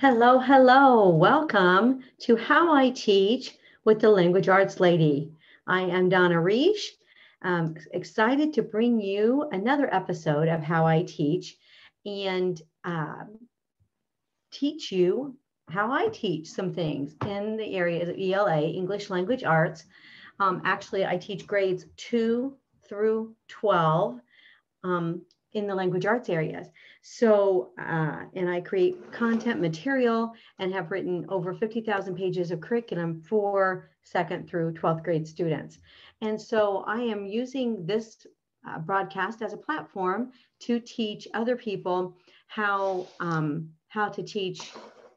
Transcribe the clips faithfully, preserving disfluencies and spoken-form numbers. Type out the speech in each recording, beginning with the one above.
Hello, hello. Welcome to How I Teach with the Language Arts Lady. I am Donna Reish. I'm excited to bring you another episode of How I Teach and uh, teach you how I teach some things in the areas of E L A, English Language Arts. Um, actually, I teach grades two through twelve. Um, in the language arts areas. So, uh, and I create content material and have written over fifty thousand pages of curriculum for second through twelfth grade students. And so I am using this uh, broadcast as a platform to teach other people how, um, how to teach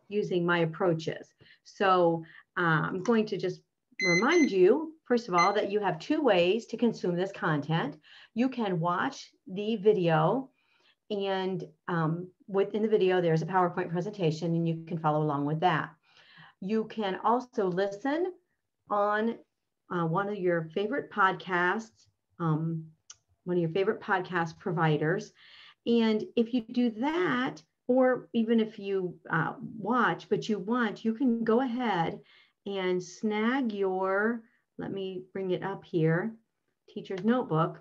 using my approaches. So uh, I'm going to just remind you, first of all, that you have two ways to consume this content. You can watch the video, and um, within the video, there's a PowerPoint presentation, and you can follow along with that. You can also listen on uh, one of your favorite podcasts, um, one of your favorite podcast providers. And if you do that, or even if you uh, watch, but you want, you can go ahead and snag your, let me bring it up here, teacher's notebook.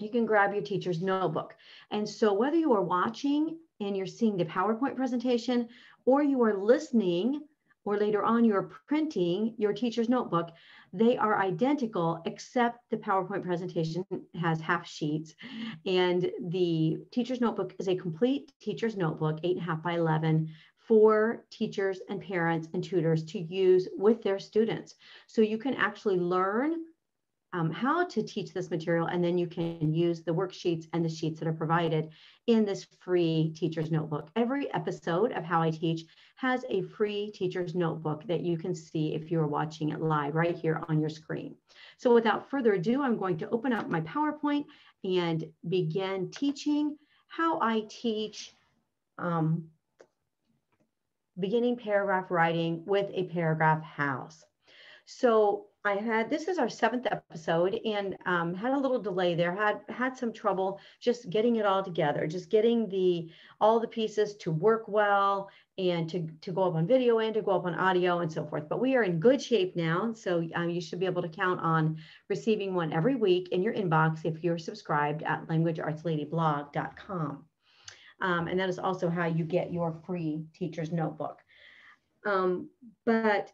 You can grab your teacher's notebook. And so whether you are watching and you're seeing the PowerPoint presentation, or you are listening, or later on you're printing your teacher's notebook, they are identical, except the PowerPoint presentation has half sheets. And the teacher's notebook is a complete teacher's notebook, eight and a half by eleven, for teachers and parents and tutors to use with their students. So you can actually learn Um, how to teach this material, and then you can use the worksheets and the sheets that are provided in this free teacher's notebook. Every episode of How I Teach has a free teacher's notebook that you can see if you're watching it live right here on your screen. So without further ado, I'm going to open up my PowerPoint and begin teaching how I teach um, beginning paragraph writing with a paragraph house. So I had, this is our seventh episode, and um, had a little delay there, had had some trouble just getting it all together, just getting the all the pieces to work well and to, to go up on video and to go up on audio and so forth. But we are in good shape now, so um, you should be able to count on receiving one every week in your inbox if you're subscribed at language arts lady blog dot com. Um, and that is also how you get your free teacher's notebook. Um, but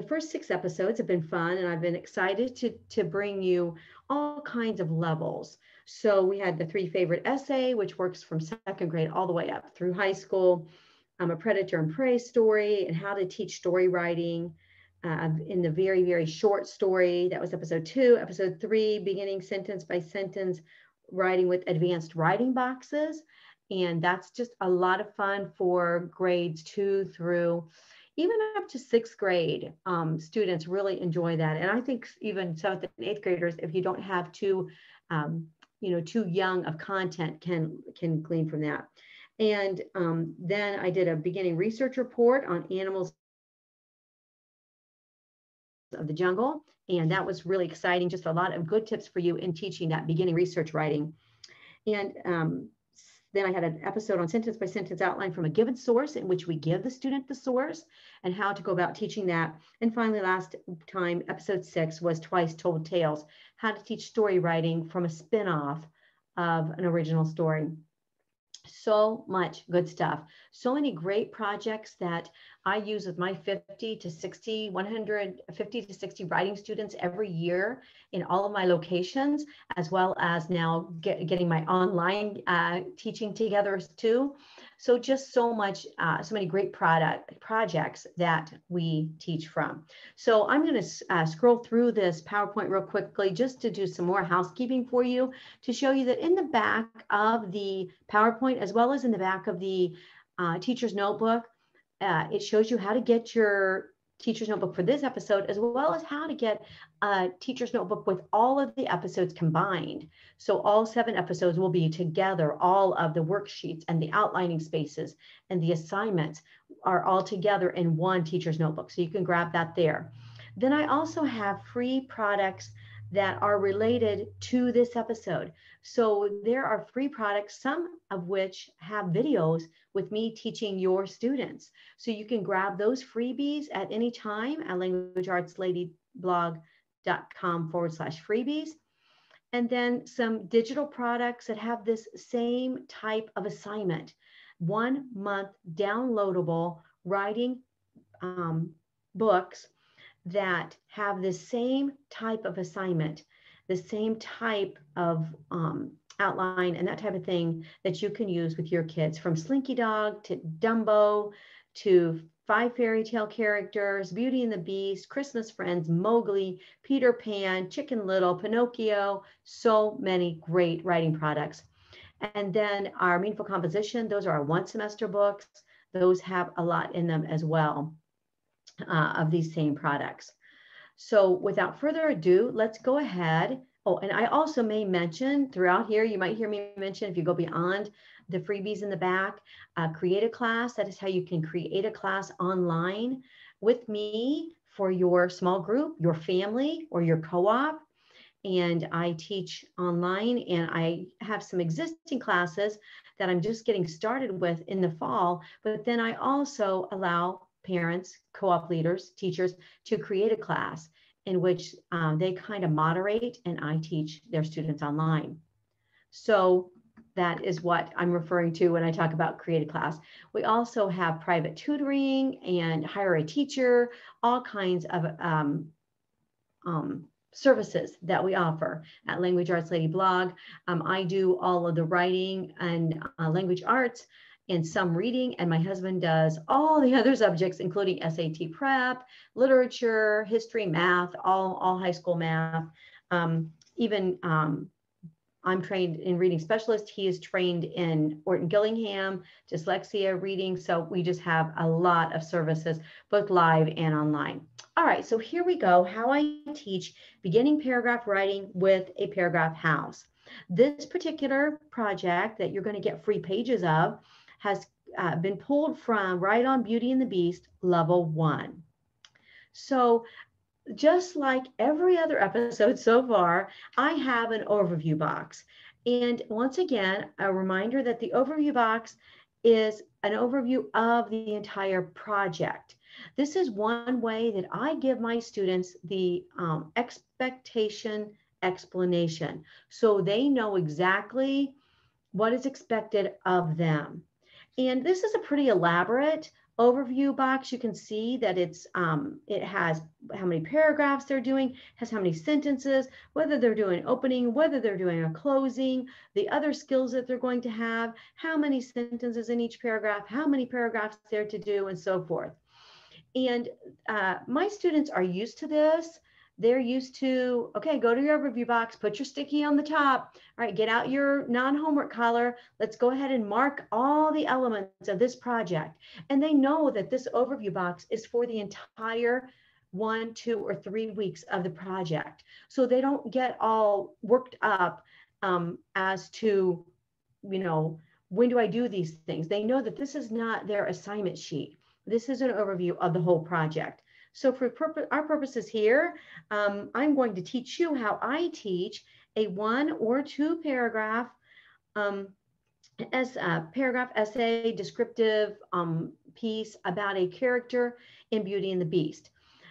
the first six episodes have been fun, and I've been excited to, to bring you all kinds of levels. So we had the three favorite essay, which works from second grade all the way up through high school, um, a predator and prey story, and how to teach story writing uh, in the very, very short story. That was episode two. Episode three, beginning sentence by sentence, writing with advanced writing boxes. And that's just a lot of fun for grades two through even up to sixth grade, um, students really enjoy that. And I think even seventh and eighth graders, if you don't have too, um, you know, too young of content, can, can glean from that. And um, then I did a beginning research report on animals of the jungle. And that was really exciting. Just a lot of good tips for you in teaching that beginning research writing. And um, then I had an episode on sentence by sentence outline from a given source, in which we give the student the source and how to go about teaching that. And finally, last time, episode six was Twice Told Tales, how to teach story writing from a spinoff of an original story. So much good stuff. So many great projects that I use with my fifty to sixty, one hundred fifty to sixty writing students every year in all of my locations, as well as now get, getting my online uh, teaching together too. So just so much, uh, so many great product projects that we teach from. So I'm going to uh, scroll through this PowerPoint real quickly just to do some more housekeeping for you, to show you that in the back of the PowerPoint, as well as in the back of the uh, teacher's notebook, Uh, it shows you how to get your teacher's notebook for this episode, as well as how to get a teacher's notebook with all of the episodes combined. So all seven episodes will be together. All of the worksheets and the outlining spaces and the assignments are all together in one teacher's notebook. So you can grab that there. Then I also have free products that are related to this episode. So there are free products, some of which have videos with me teaching your students. So you can grab those freebies at any time at languageartsladieblog.com forward slash freebies. And then some digital products that have this same type of assignment. One month downloadable writing um, books that have the same type of assignment, the same type of um, outline and that type of thing that you can use with your kids, from Slinky Dog to Dumbo to five fairy tale characters, Beauty and the Beast, Christmas Friends, Mowgli, Peter Pan, Chicken Little, Pinocchio, so many great writing products. And then our Meaningful Composition, those are our one semester books. Those have a lot in them as well uh, of these same products. So without further ado, let's go ahead. Oh, and I also may mention throughout here, you might hear me mention, if you go beyond the freebies in the back, uh, create a class. That is how you can create a class online with me for your small group, your family, or your co-op. And I teach online, and I have some existing classes that I'm just getting started with in the fall. But then I also allow parents, co-op leaders, teachers to create a class in which um, they kind of moderate and I teach their students online. So that is what I'm referring to when I talk about create a class. We also have private tutoring and hire a teacher, all kinds of um, um, services that we offer at Language Arts Lady Blog. Um, I do all of the writing and uh, language arts and some reading, and my husband does all the other subjects, including S A T prep, literature, history, math, all, all high school math. Um, even um, I'm trained in reading specialist. He is trained in Orton-Gillingham, dyslexia, reading. So we just have a lot of services, both live and online. All right, so here we go. How I teach beginning paragraph writing with a paragraph house. This particular project that you're going to get free pages of has uh, been pulled from right on Beauty and the Beast level one. So just like every other episode so far, I have an overview box. And once again, a reminder that the overview box is an overview of the entire project. This is one way that I give my students the um, expectation explanation, so they know exactly what is expected of them. And this is a pretty elaborate overview box. You can see that it's um, it has how many paragraphs they're doing, has how many sentences, whether they're doing an opening, whether they're doing a closing, the other skills that they're going to have, how many sentences in each paragraph, how many paragraphs they're to do, and so forth. And uh, my students are used to this. They're used to, okay, go to your overview box, put your sticky on the top. All right, get out your non-homework collar. Let's go ahead and mark all the elements of this project. And they know that this overview box is for the entire one, two, or three weeks of the project. So they don't get all worked up um, as to, you know, when do I do these things? They know that this is not their assignment sheet. This is an overview of the whole project. So for purpose, our purposes here, um, I'm going to teach you how I teach a one or two paragraph um, as a paragraph essay descriptive um, piece about a character in Beauty and the Beast.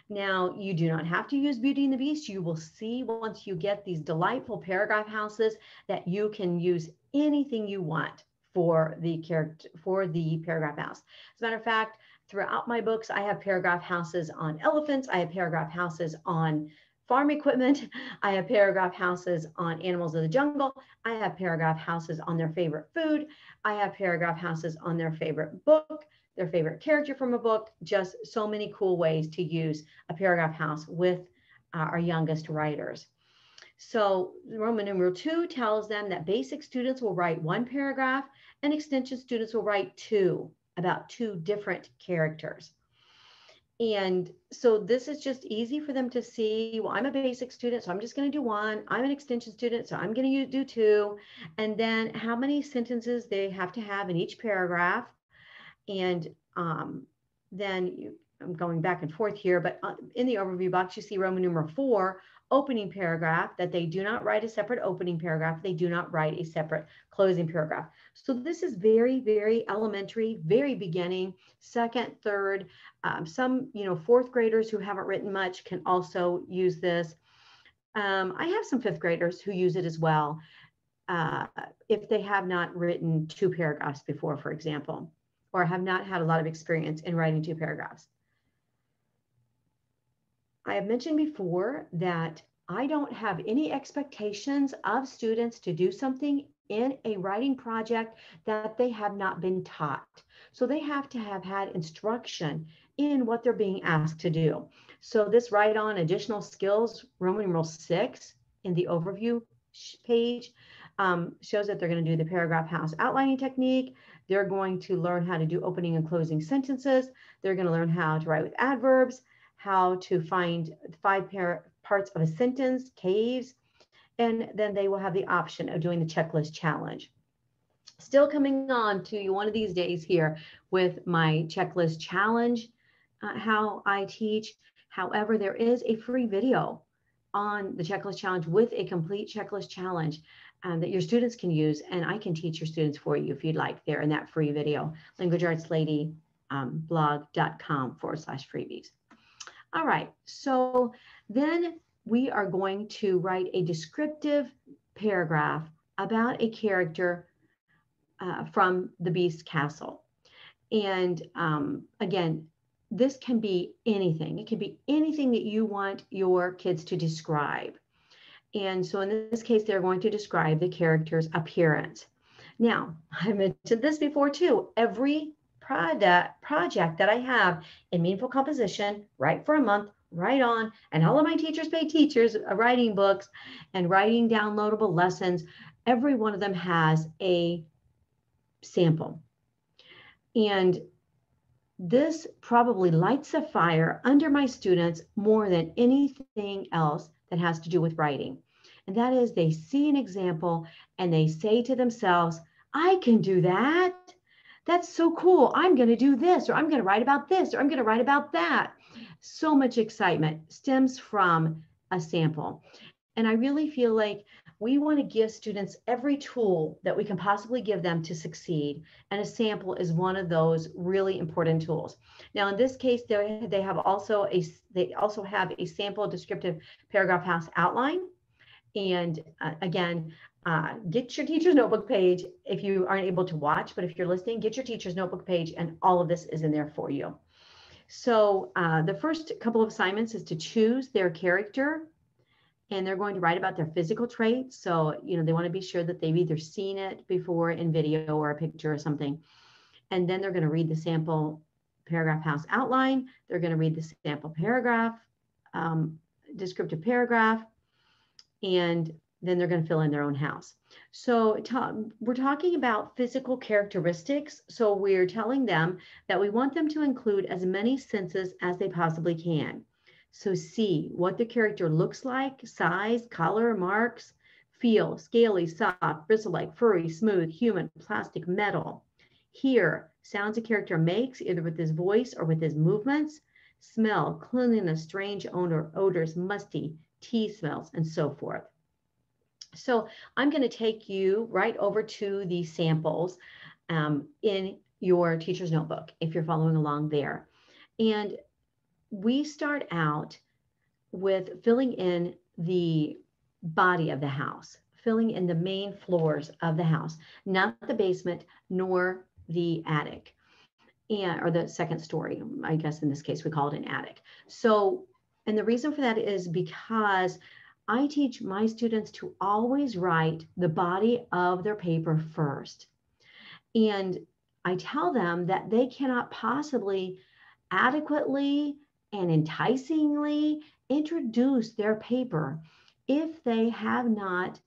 Now, you do not have to use Beauty and the Beast. You will see once you get these delightful paragraph houses that you can use anything you want for the character, for the paragraph house. As a matter of fact, throughout my books, I have paragraph houses on elephants. I have paragraph houses on farm equipment. I have paragraph houses on animals of the jungle. I have paragraph houses on their favorite food. I have paragraph houses on their favorite book, their favorite character from a book. Just so many cool ways to use a paragraph house with uh, our youngest writers. So Roman numeral two tells them that basic students will write one paragraph and extension students will write two, about two different characters. And so this is just easy for them to see. Well, I'm a basic student, so I'm just going to do one. I'm an extension student, so I'm going to do two. And then how many sentences they have to have in each paragraph. And um, then you, I'm going back and forth here, but in the overview box, you see Roman numeral four, opening paragraph, that they do not write a separate opening paragraph. They do not write a separate closing paragraph. So this is very, very elementary, very beginning, second, third, um, some, you know, fourth graders who haven't written much can also use this. Um, I have some fifth graders who use it as well, uh, if they have not written two paragraphs before, for example, or have not had a lot of experience in writing two paragraphs. I have mentioned before that I don't have any expectations of students to do something in a writing project that they have not been taught. So they have to have had instruction in what they're being asked to do. So this write on additional skills, Roman numeral six in the overview page, um, shows that they're going to do the paragraph house outlining technique. They're going to learn how to do opening and closing sentences. They're going to learn how to write with adverbs, how to find five par parts of a sentence, caves, and then they will have the option of doing the checklist challenge. Still coming on to one of these days here with my checklist challenge, uh, how I teach. However, there is a free video on the checklist challenge with a complete checklist challenge um, that your students can use, and I can teach your students for you if you'd like there in that free video, languageartslady blog dot com forward slash freebies. All right, so then we are going to write a descriptive paragraph about a character uh, from the Beast's castle. And um, again, this can be anything. It can be anything that you want your kids to describe. And so in this case, they're going to describe the character's appearance. Now, I mentioned this before too. Every product project that I have in Meaningful Composition, Write for a Month, Write On, and all of my Teachers Pay Teachers writing books and writing downloadable lessons, every one of them has a sample. And this probably lights a fire under my students more than anything else that has to do with writing. And that is, they see an example and they say to themselves, I can do that. That's so cool. I'm going to do this, or I'm going to write about this, or I'm going to write about that. So much excitement stems from a sample. And I really feel like we want to give students every tool that we can possibly give them to succeed. And a sample is one of those really important tools. Now, in this case, they they have also a they also have a sample descriptive paragraph house outline. And uh, again, Uh, get your teacher's notebook page if you aren't able to watch, but if you're listening, get your teacher's notebook page and all of this is in there for you. So uh, the first couple of assignments is to choose their character, and they're going to write about their physical traits. So, you know, they want to be sure that they've either seen it before in video or a picture or something. And then they're going to read the sample paragraph house outline. They're going to read the sample paragraph, um, descriptive paragraph, and then they're going to fill in their own house. So we're talking about physical characteristics. So we're telling them that we want them to include as many senses as they possibly can. So see what the character looks like, size, color, marks, feel, scaly, soft, bristle-like, furry, smooth, human, plastic, metal. Hear sounds a character makes either with his voice or with his movements. Smell, cleanliness, strange odor, odors, musty, tea smells, and so forth. So I'm going to take you right over to the samples um, in your teacher's notebook, if you're following along there. And we start out with filling in the body of the house, filling in the main floors of the house, not the basement nor the attic, and or the second story. I guess in this case, we call it an attic. So, and the reason for that is because I teach my students to always write the body of their paper first. And I tell them that they cannot possibly adequately and enticingly introduce their paper if they have not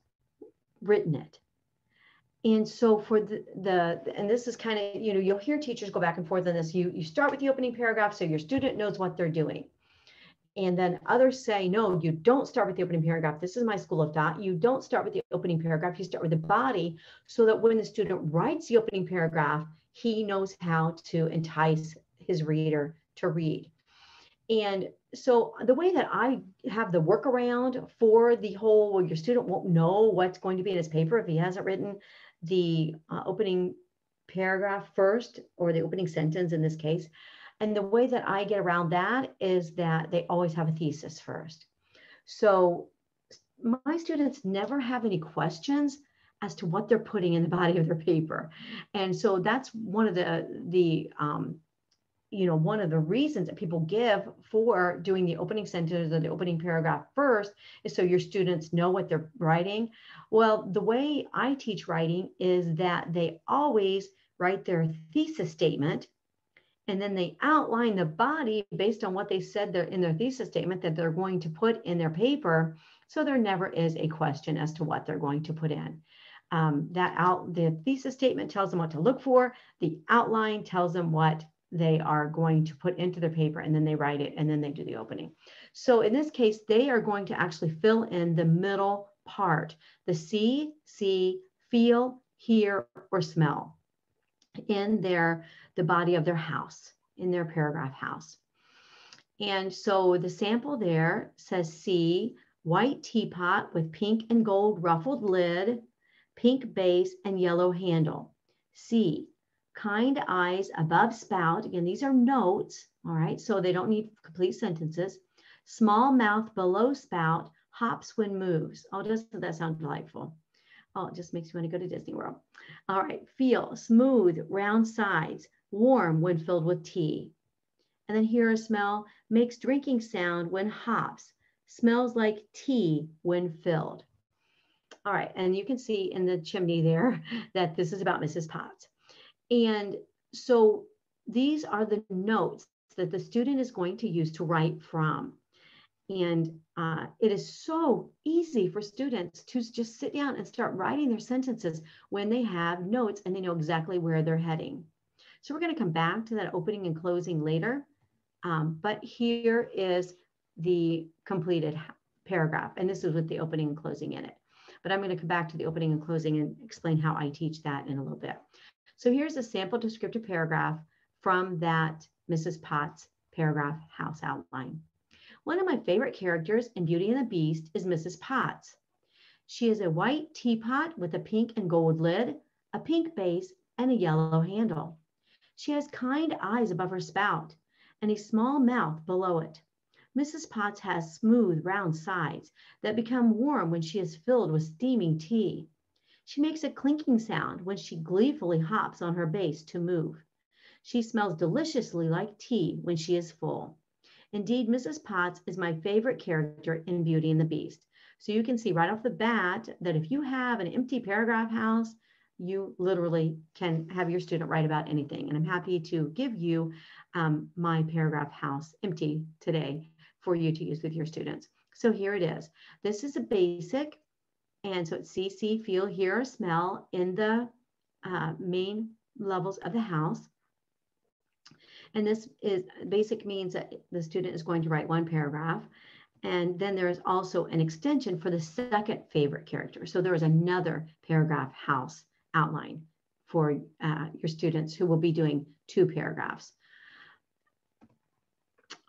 written it. And so for the, the and this is kind of, you know, you'll hear teachers go back and forth on this. You, you start with the opening paragraph so your student knows what they're doing. And then others say, no, you don't start with the opening paragraph. This is my school of thought. You don't start with the opening paragraph. You start with the body so that when the student writes the opening paragraph, he knows how to entice his reader to read. And so the way that I have the workaround for the whole, well, your student won't know what's going to be in his paper if he hasn't written the uh, opening paragraph first, or the opening sentence in this case. And the way that I get around that is that they always have a thesis first. So my students never have any questions as to what they're putting in the body of their paper. And so that's one of the, the um, you know, one of the reasons that people give for doing the opening sentence or the opening paragraph first is so your students know what they're writing. Well, the way I teach writing is that they always write their thesis statement, and then they outline the body based on what they said in their thesis statement that they're going to put in their paper. So there never is a question as to what they're going to put in. Um, that out, the thesis statement tells them what to look for. The outline tells them what they are going to put into their paper, and then they write it, and then they do the opening. So in this case, they are going to actually fill in the middle part, the see, see, feel, hear, or smell in their, the body of their house, in their paragraph house. And so the sample there says see, white teapot with pink and gold ruffled lid, pink base, and yellow handle. See, kind eyes above spout. Again, these are notes, all right, so they don't need complete sentences. Small mouth below spout, hops when moves. Oh, doesn't that sound delightful? Oh, it just makes me want to go to Disney World. All right, feel, smooth, round sides, warm when filled with tea. And then hear a smell, makes drinking sound when hops, smells like tea when filled. All right, and you can see in the chimney there that this is about Missus Potts. And so these are the notes that the student is going to use to write from. And uh, it is so easy for students to just sit down and start writing their sentences when they have notes and they know exactly where they're heading. So we're going to come back to that opening and closing later. Um, but here is the completed paragraph. And this is with the opening and closing in it. But I'm going to come back to the opening and closing and explain how I teach that in a little bit. So here's a sample descriptive paragraph from that Missus Potts paragraph house outline. One of my favorite characters in Beauty and the Beast is Missus Potts. She is a white teapot with a pink and gold lid, a pink base, and a yellow handle. She has kind eyes above her spout and a small mouth below it. Missus Potts has smooth, round sides that become warm when she is filled with steaming tea. She makes a clinking sound when she gleefully hops on her base to move. She smells deliciously like tea when she is full. Indeed, Missus Potts is my favorite character in Beauty and the Beast. So you can see right off the bat that if you have an empty paragraph house, you literally can have your student write about anything. And I'm happy to give you um, my paragraph house empty today for you to use with your students. So here it is. This is a basic. And so it's see, see, feel, hear, or smell in the uh, main levels of the house. And this is basic means that the student is going to write one paragraph. And then there is also an extension for the second favorite character. So there is another paragraph house outline for uh, your students who will be doing two paragraphs.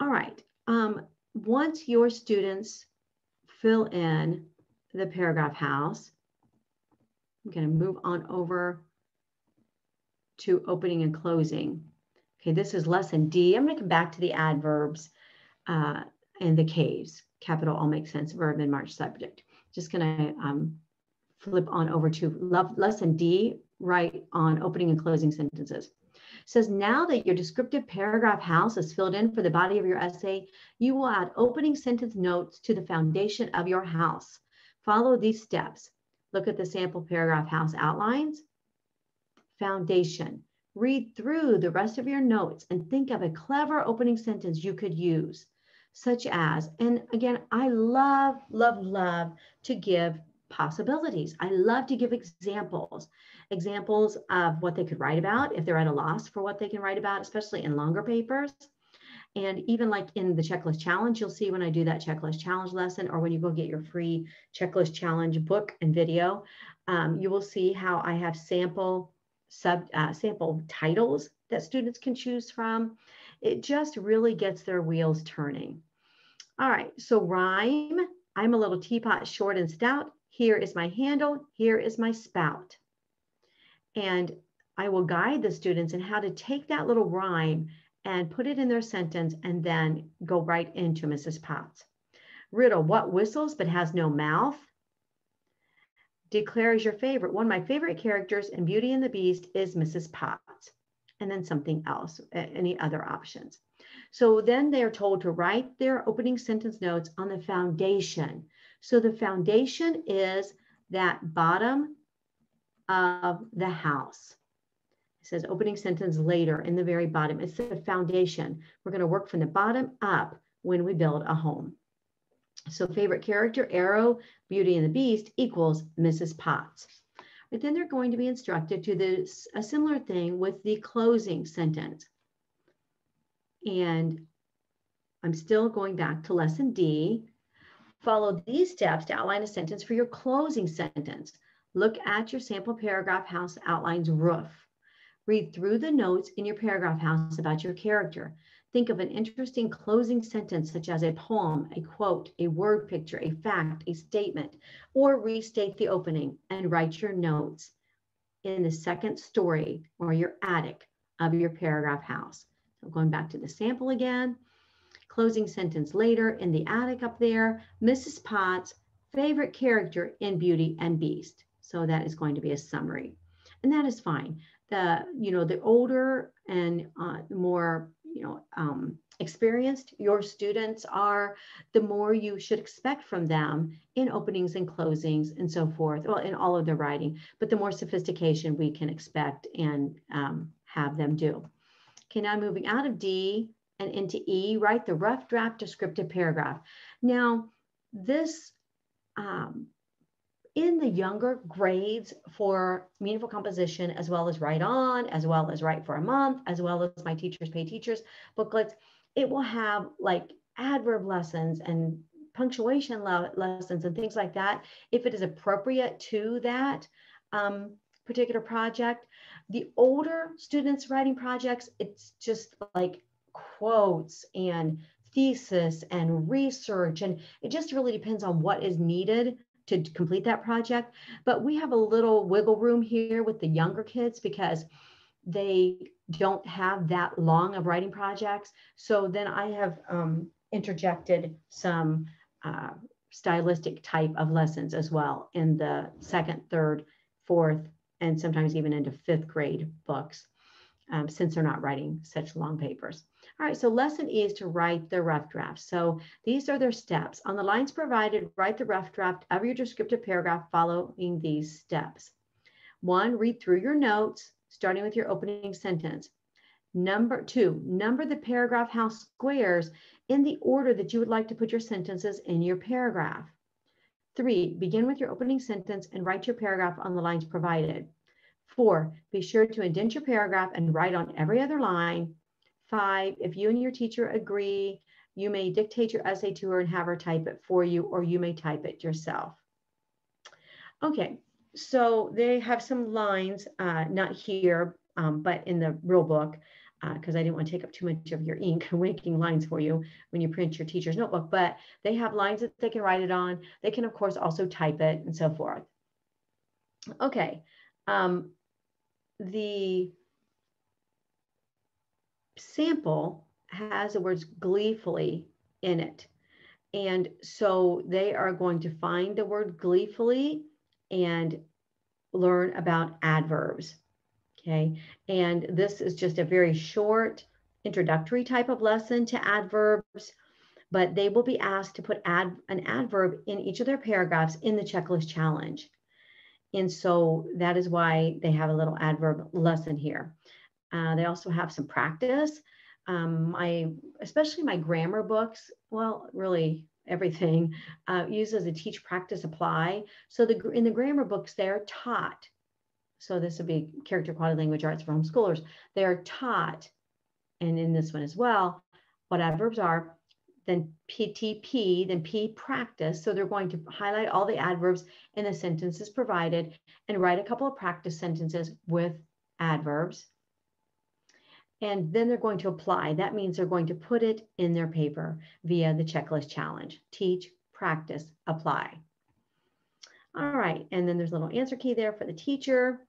All right. Um, once your students fill in the paragraph house, I'm going to move on over to opening and closing. Okay, this is lesson D. I'm going to come back to the adverbs uh, and the caves. Capital all makes sense, verb and March subject. Just going to um, flip on over to love, lesson D, right on opening and closing sentences. It says, now that your descriptive paragraph house is filled in for the body of your essay, you will add opening sentence notes to the foundation of your house. Follow these steps. Look at the sample paragraph house outlines. Foundation. Read through the rest of your notes and think of a clever opening sentence you could use, such as, and again, I love, love, love to give possibilities. I love to give examples, examples of what they could write about if they're at a loss for what they can write about, especially in longer papers. And even like in the checklist challenge, you'll see when I do that checklist challenge lesson, or when you go get your free checklist challenge book and video, um, you will see how I have sample sub uh, sample titles that students can choose from. It just really gets their wheels turning. All right, so rhyme. I'm a little teapot, short and stout. Here is my handle, here is my spout. And I will guide the students in how to take that little rhyme and put it in their sentence and then go right into Missus Potts. Riddle, what whistles but has no mouth? Declare is your favorite. One of my favorite characters in Beauty and the Beast is Missus Potts. And then something else, any other options. So then they are told to write their opening sentence notes on the foundation. So the foundation is that bottom of the house. It says opening sentence later in the very bottom. It's the foundation. We're going to work from the bottom up when we build a home. So favorite character, arrow, Beauty and the Beast equals Missus Potts. But then they're going to be instructed to this, a similar thing with the closing sentence. And I'm still going back to lesson D. Follow these steps to outline a sentence for your closing sentence. Look at your sample paragraph house outlines roof. Read through the notes in your paragraph house about your character. Think of an interesting closing sentence such as a poem, a quote, a word picture, a fact, a statement, or restate the opening and write your notes in the second story or your attic of your paragraph house. So going back to the sample again, closing sentence later in the attic up there, Missus Potts, favorite character in Beauty and Beast. So that is going to be a summary. And that is fine. The, you know, the older and uh, more you know, um, experienced your students are, the more you should expect from them in openings and closings and so forth, well, in all of their writing, but the more sophistication we can expect and um, have them do. Okay, now moving out of D and into E, write the rough draft descriptive paragraph. Now, this, um, in the younger grades for meaningful composition, as well as Write On, as well as Write for a Month, as well as My Teachers Pay Teachers booklets, it will have like adverb lessons and punctuation lessons and things like that, if it is appropriate to that um, particular project. The older students writing projects, it's just like quotes and thesis and research, and it just really depends on what is needed to complete that project. But we have a little wiggle room here with the younger kids because they don't have that long of writing projects. So then I have um, interjected some uh, stylistic type of lessons as well in the second, third, fourth, and sometimes even into fifth grade books, um, since they're not writing such long papers. All right, so lesson E is to write the rough draft. So these are their steps. On the lines provided, write the rough draft of your descriptive paragraph following these steps. One, read through your notes, starting with your opening sentence. Number two, number the paragraph house squares in the order that you would like to put your sentences in your paragraph. Three, begin with your opening sentence and write your paragraph on the lines provided. Four, be sure to indent your paragraph and write on every other line. Five, if you and your teacher agree, you may dictate your essay to her and have her type it for you, or you may type it yourself. Okay, so they have some lines, uh, not here, um, but in the real book, because uh, I didn't want to take up too much of your ink making lines for you when you print your teacher's notebook, but they have lines that they can write it on. They can, of course, also type it and so forth. Okay, um, the sample has the words gleefully in it. And so they are going to find the word gleefully and learn about adverbs. Okay. And this is just a very short introductory type of lesson to adverbs, but they will be asked to put ad, an adverb in each of their paragraphs in the checklist challenge. And so that is why they have a little adverb lesson here. Uh, they also have some practice. Um, I, especially my grammar books, well, really everything, uh, uses a teach, practice, apply. So the, in the grammar books, they are taught. So this would be Character Quality Language Arts for Homeschoolers. They are taught, and in this one as well, what adverbs are, then P T P, then P, practice. So they're going to highlight all the adverbs in the sentences provided and write a couple of practice sentences with adverbs. and then they're going to apply. That means they're going to put it in their paper via the checklist challenge. Teach, practice, apply. All right, and then there's a little answer key there for the teacher.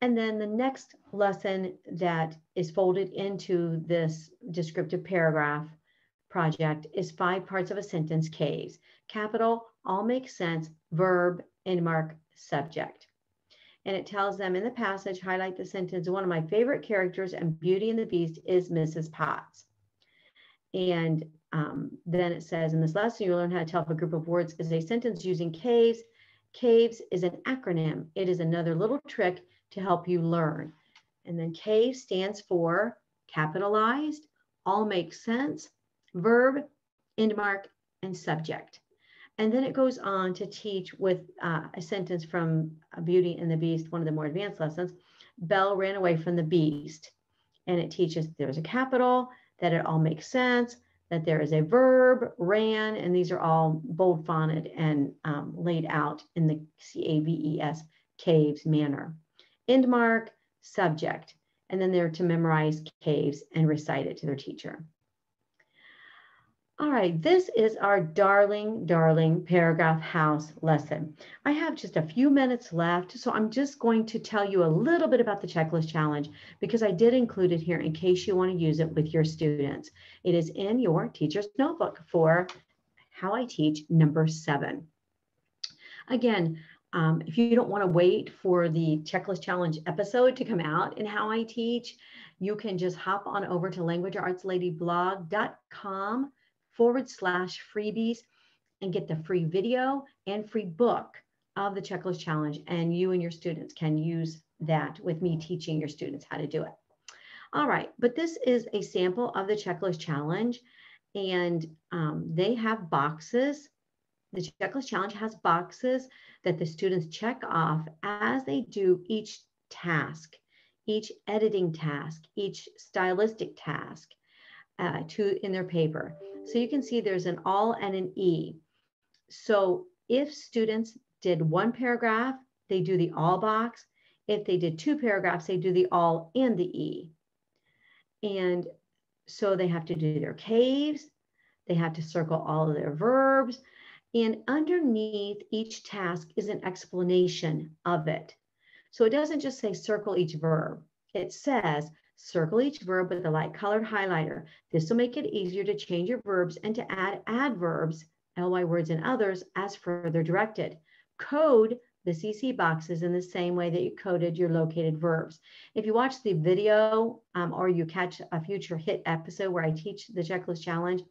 And then the next lesson that is folded into this descriptive paragraph project is five parts of a sentence, CAVES. Capital, all makes sense, verb, and mark subject. And it tells them in the passage, highlight the sentence, one of my favorite characters in Beauty and the Beast is Missus Potts. And um, then it says, in this lesson, you learn how to tell if a group of words is a sentence using CAVES. CAVES is an acronym. It is another little trick to help you learn. And then CAVES stands for capitalized, all makes sense, verb, end mark, and subject. And then it goes on to teach with uh, a sentence from Beauty and the Beast, one of the more advanced lessons. Belle ran away from the beast. And it teaches there's a capital, that it all makes sense, that there is a verb, ran, and these are all bold fonted and um, laid out in the CAVES, CAVES manner. End mark, subject. And then they're to memorize CAVES and recite it to their teacher. All right, this is our darling, darling paragraph house lesson. I have just a few minutes left, so I'm just going to tell you a little bit about the checklist challenge because I did include it here in case you want to use it with your students. It is in your teacher's notebook for How I Teach number seven. Again, um, if you don't want to wait for the checklist challenge episode to come out in How I Teach, you can just hop on over to language arts lady blog dot com forward slash freebies and get the free video and free book of the checklist challenge. And you and your students can use that with me teaching your students how to do it. All right, but this is a sample of the checklist challenge, and um, they have boxes. The checklist challenge has boxes that the students check off as they do each task, each editing task, each stylistic task uh, to in their paper. So you can see there's an all and an E. So if students did one paragraph, they do the all box. If they did two paragraphs, they do the all and the E. And so they have to do their CAVES. They have to circle all of their verbs. And underneath each task is an explanation of it. So it doesn't just say circle each verb. It says, circle each verb with a light colored highlighter. This will make it easier to change your verbs and to add adverbs, L Y words and others as further directed. Code the C C boxes in the same way that you coded your located verbs. If you watch the video um, or you catch a future hit episode where I teach the checklist challenge,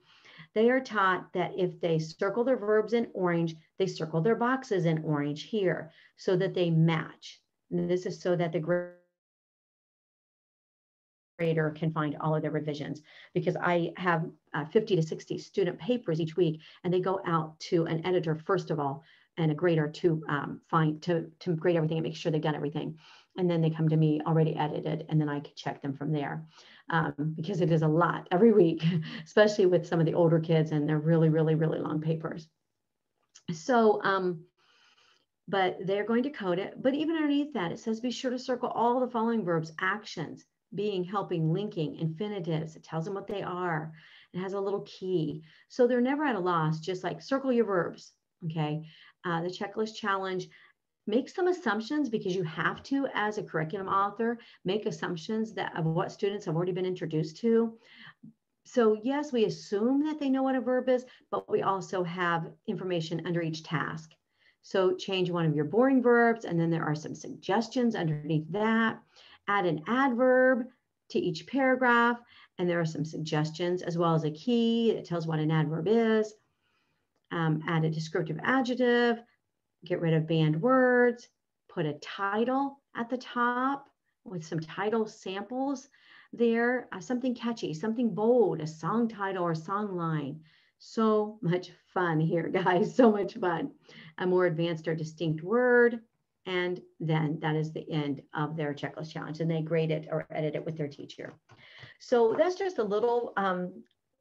they are taught that if they circle their verbs in orange, they circle their boxes in orange here so that they match. And this is so that the grade grader can find all of their revisions, because I have uh, fifty to sixty student papers each week, and they go out to an editor first of all and a grader to um, find to, to grade everything and make sure they've done everything, and then they come to me already edited, and then I can check them from there, um, because it is a lot every week, especially with some of the older kids, and they're really really really long papers. So um, but they're going to code it. But even underneath that, it says be sure to circle all the following verbs: actions, being, helping, linking, infinitives. It tells them what they are. It has a little key. So they're never at a loss, just like circle your verbs, okay? Uh, the checklist challenge makes some assumptions, because you have to, as a curriculum author, make assumptions that of what students have already been introduced to. So yes, we assume that they know what a verb is, but we also have information under each task. So change one of your boring verbs, and then there are some suggestions underneath that. Add an adverb to each paragraph, and there are some suggestions as well as a key that tells what an adverb is. Um, add a descriptive adjective, get rid of banned words, put a title at the top with some title samples there, uh, something catchy, something bold, a song title or song line. So much fun here, guys, so much fun. A more advanced or distinct word. And then that is the end of their checklist challenge, and they grade it or edit it with their teacher. So that's just a little um,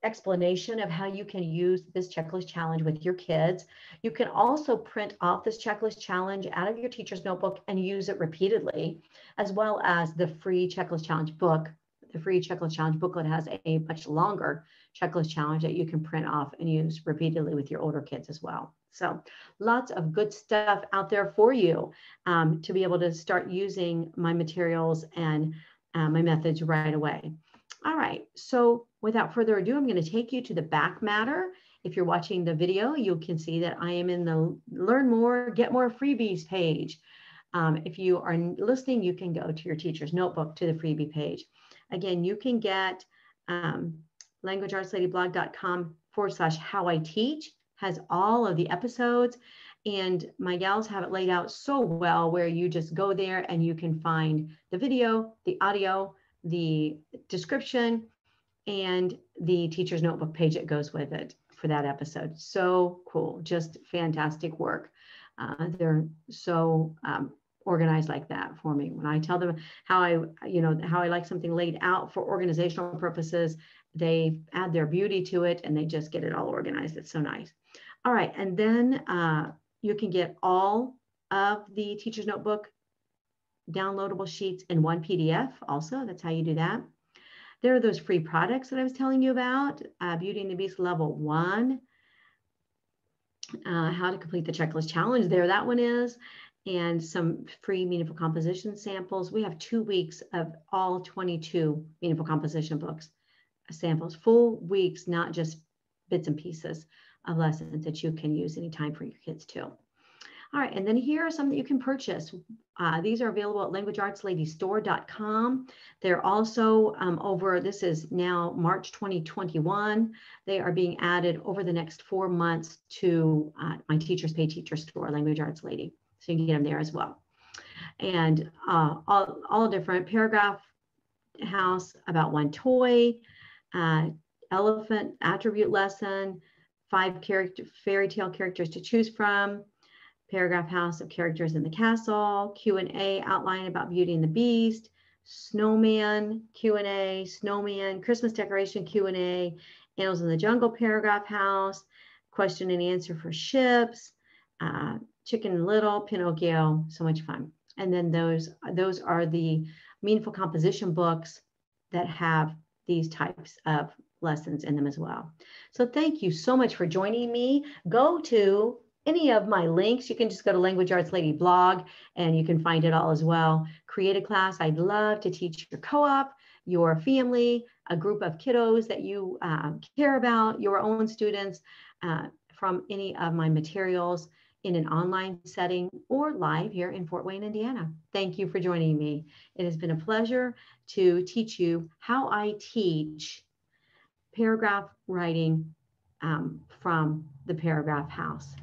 explanation of how you can use this checklist challenge with your kids. You can also print off this checklist challenge out of your teacher's notebook and use it repeatedly, as well as the free checklist challenge book The free checklist challenge booklet has a much longer checklist challenge that you can print off and use repeatedly with your older kids as well. So lots of good stuff out there for you um, to be able to start using my materials and uh, my methods right away. All right, so without further ado, I'm going to take you to the back matter. If you're watching the video, you can see that I am in the Learn More, Get More Freebies page. Um, if you are listening, you can go to your teacher's notebook to the freebie page. Again, you can get um, language arts lady blog dot com forward slash how I teach, has all of the episodes. And my gals have it laid out so well where you just go there and you can find the video, the audio, the description, and the teacher's notebook page that goes with it for that episode. So cool, just fantastic work. Uh, they're so um, organized like that for me. When I tell them how I, you know, how I like something laid out for organizational purposes, they add their beauty to it and they just get it all organized. It's so nice. All right, and then uh, you can get all of the teacher's notebook downloadable sheets in one P D F also. That's how you do that. There are those free products that I was telling you about, uh, Beauty and the Beast Level One, uh, how to complete the checklist challenge, there that one is, and some free meaningful composition samples. We have two weeks of all twenty-two meaningful composition books, samples, full weeks, not just bits and pieces of lessons that you can use anytime for your kids too. All right, and then here are some that you can purchase. Uh, these are available at language arts lady store dot com. They're also um, over, this is now March twenty twenty-one. They are being added over the next four months to uh, my Teachers Pay Teacher store, Language Arts Lady. So you can get them there as well. And uh, all, all different paragraph house, about one toy, uh, elephant attribute lesson, five character fairy tale characters to choose from, paragraph house of characters in the castle, Q and A outline about Beauty and the Beast, snowman Q and A, snowman Christmas decoration Q and A, Animals in the Jungle paragraph house, question and answer for ships, uh, Chicken Little, Pinocchio, so much fun. And then those, those are the meaningful composition books that have these types of lessons in them as well. So thank you so much for joining me. Go to any of my links, you can just go to Language Arts Lady blog and you can find it all as well. Create a class. I'd love to teach your co-op, your family, a group of kiddos that you uh, care about, your own students uh, from any of my materials in an online setting or live here in Fort Wayne, Indiana. Thank you for joining me. It has been a pleasure to teach you how I teach paragraph writing um, from the paragraph house.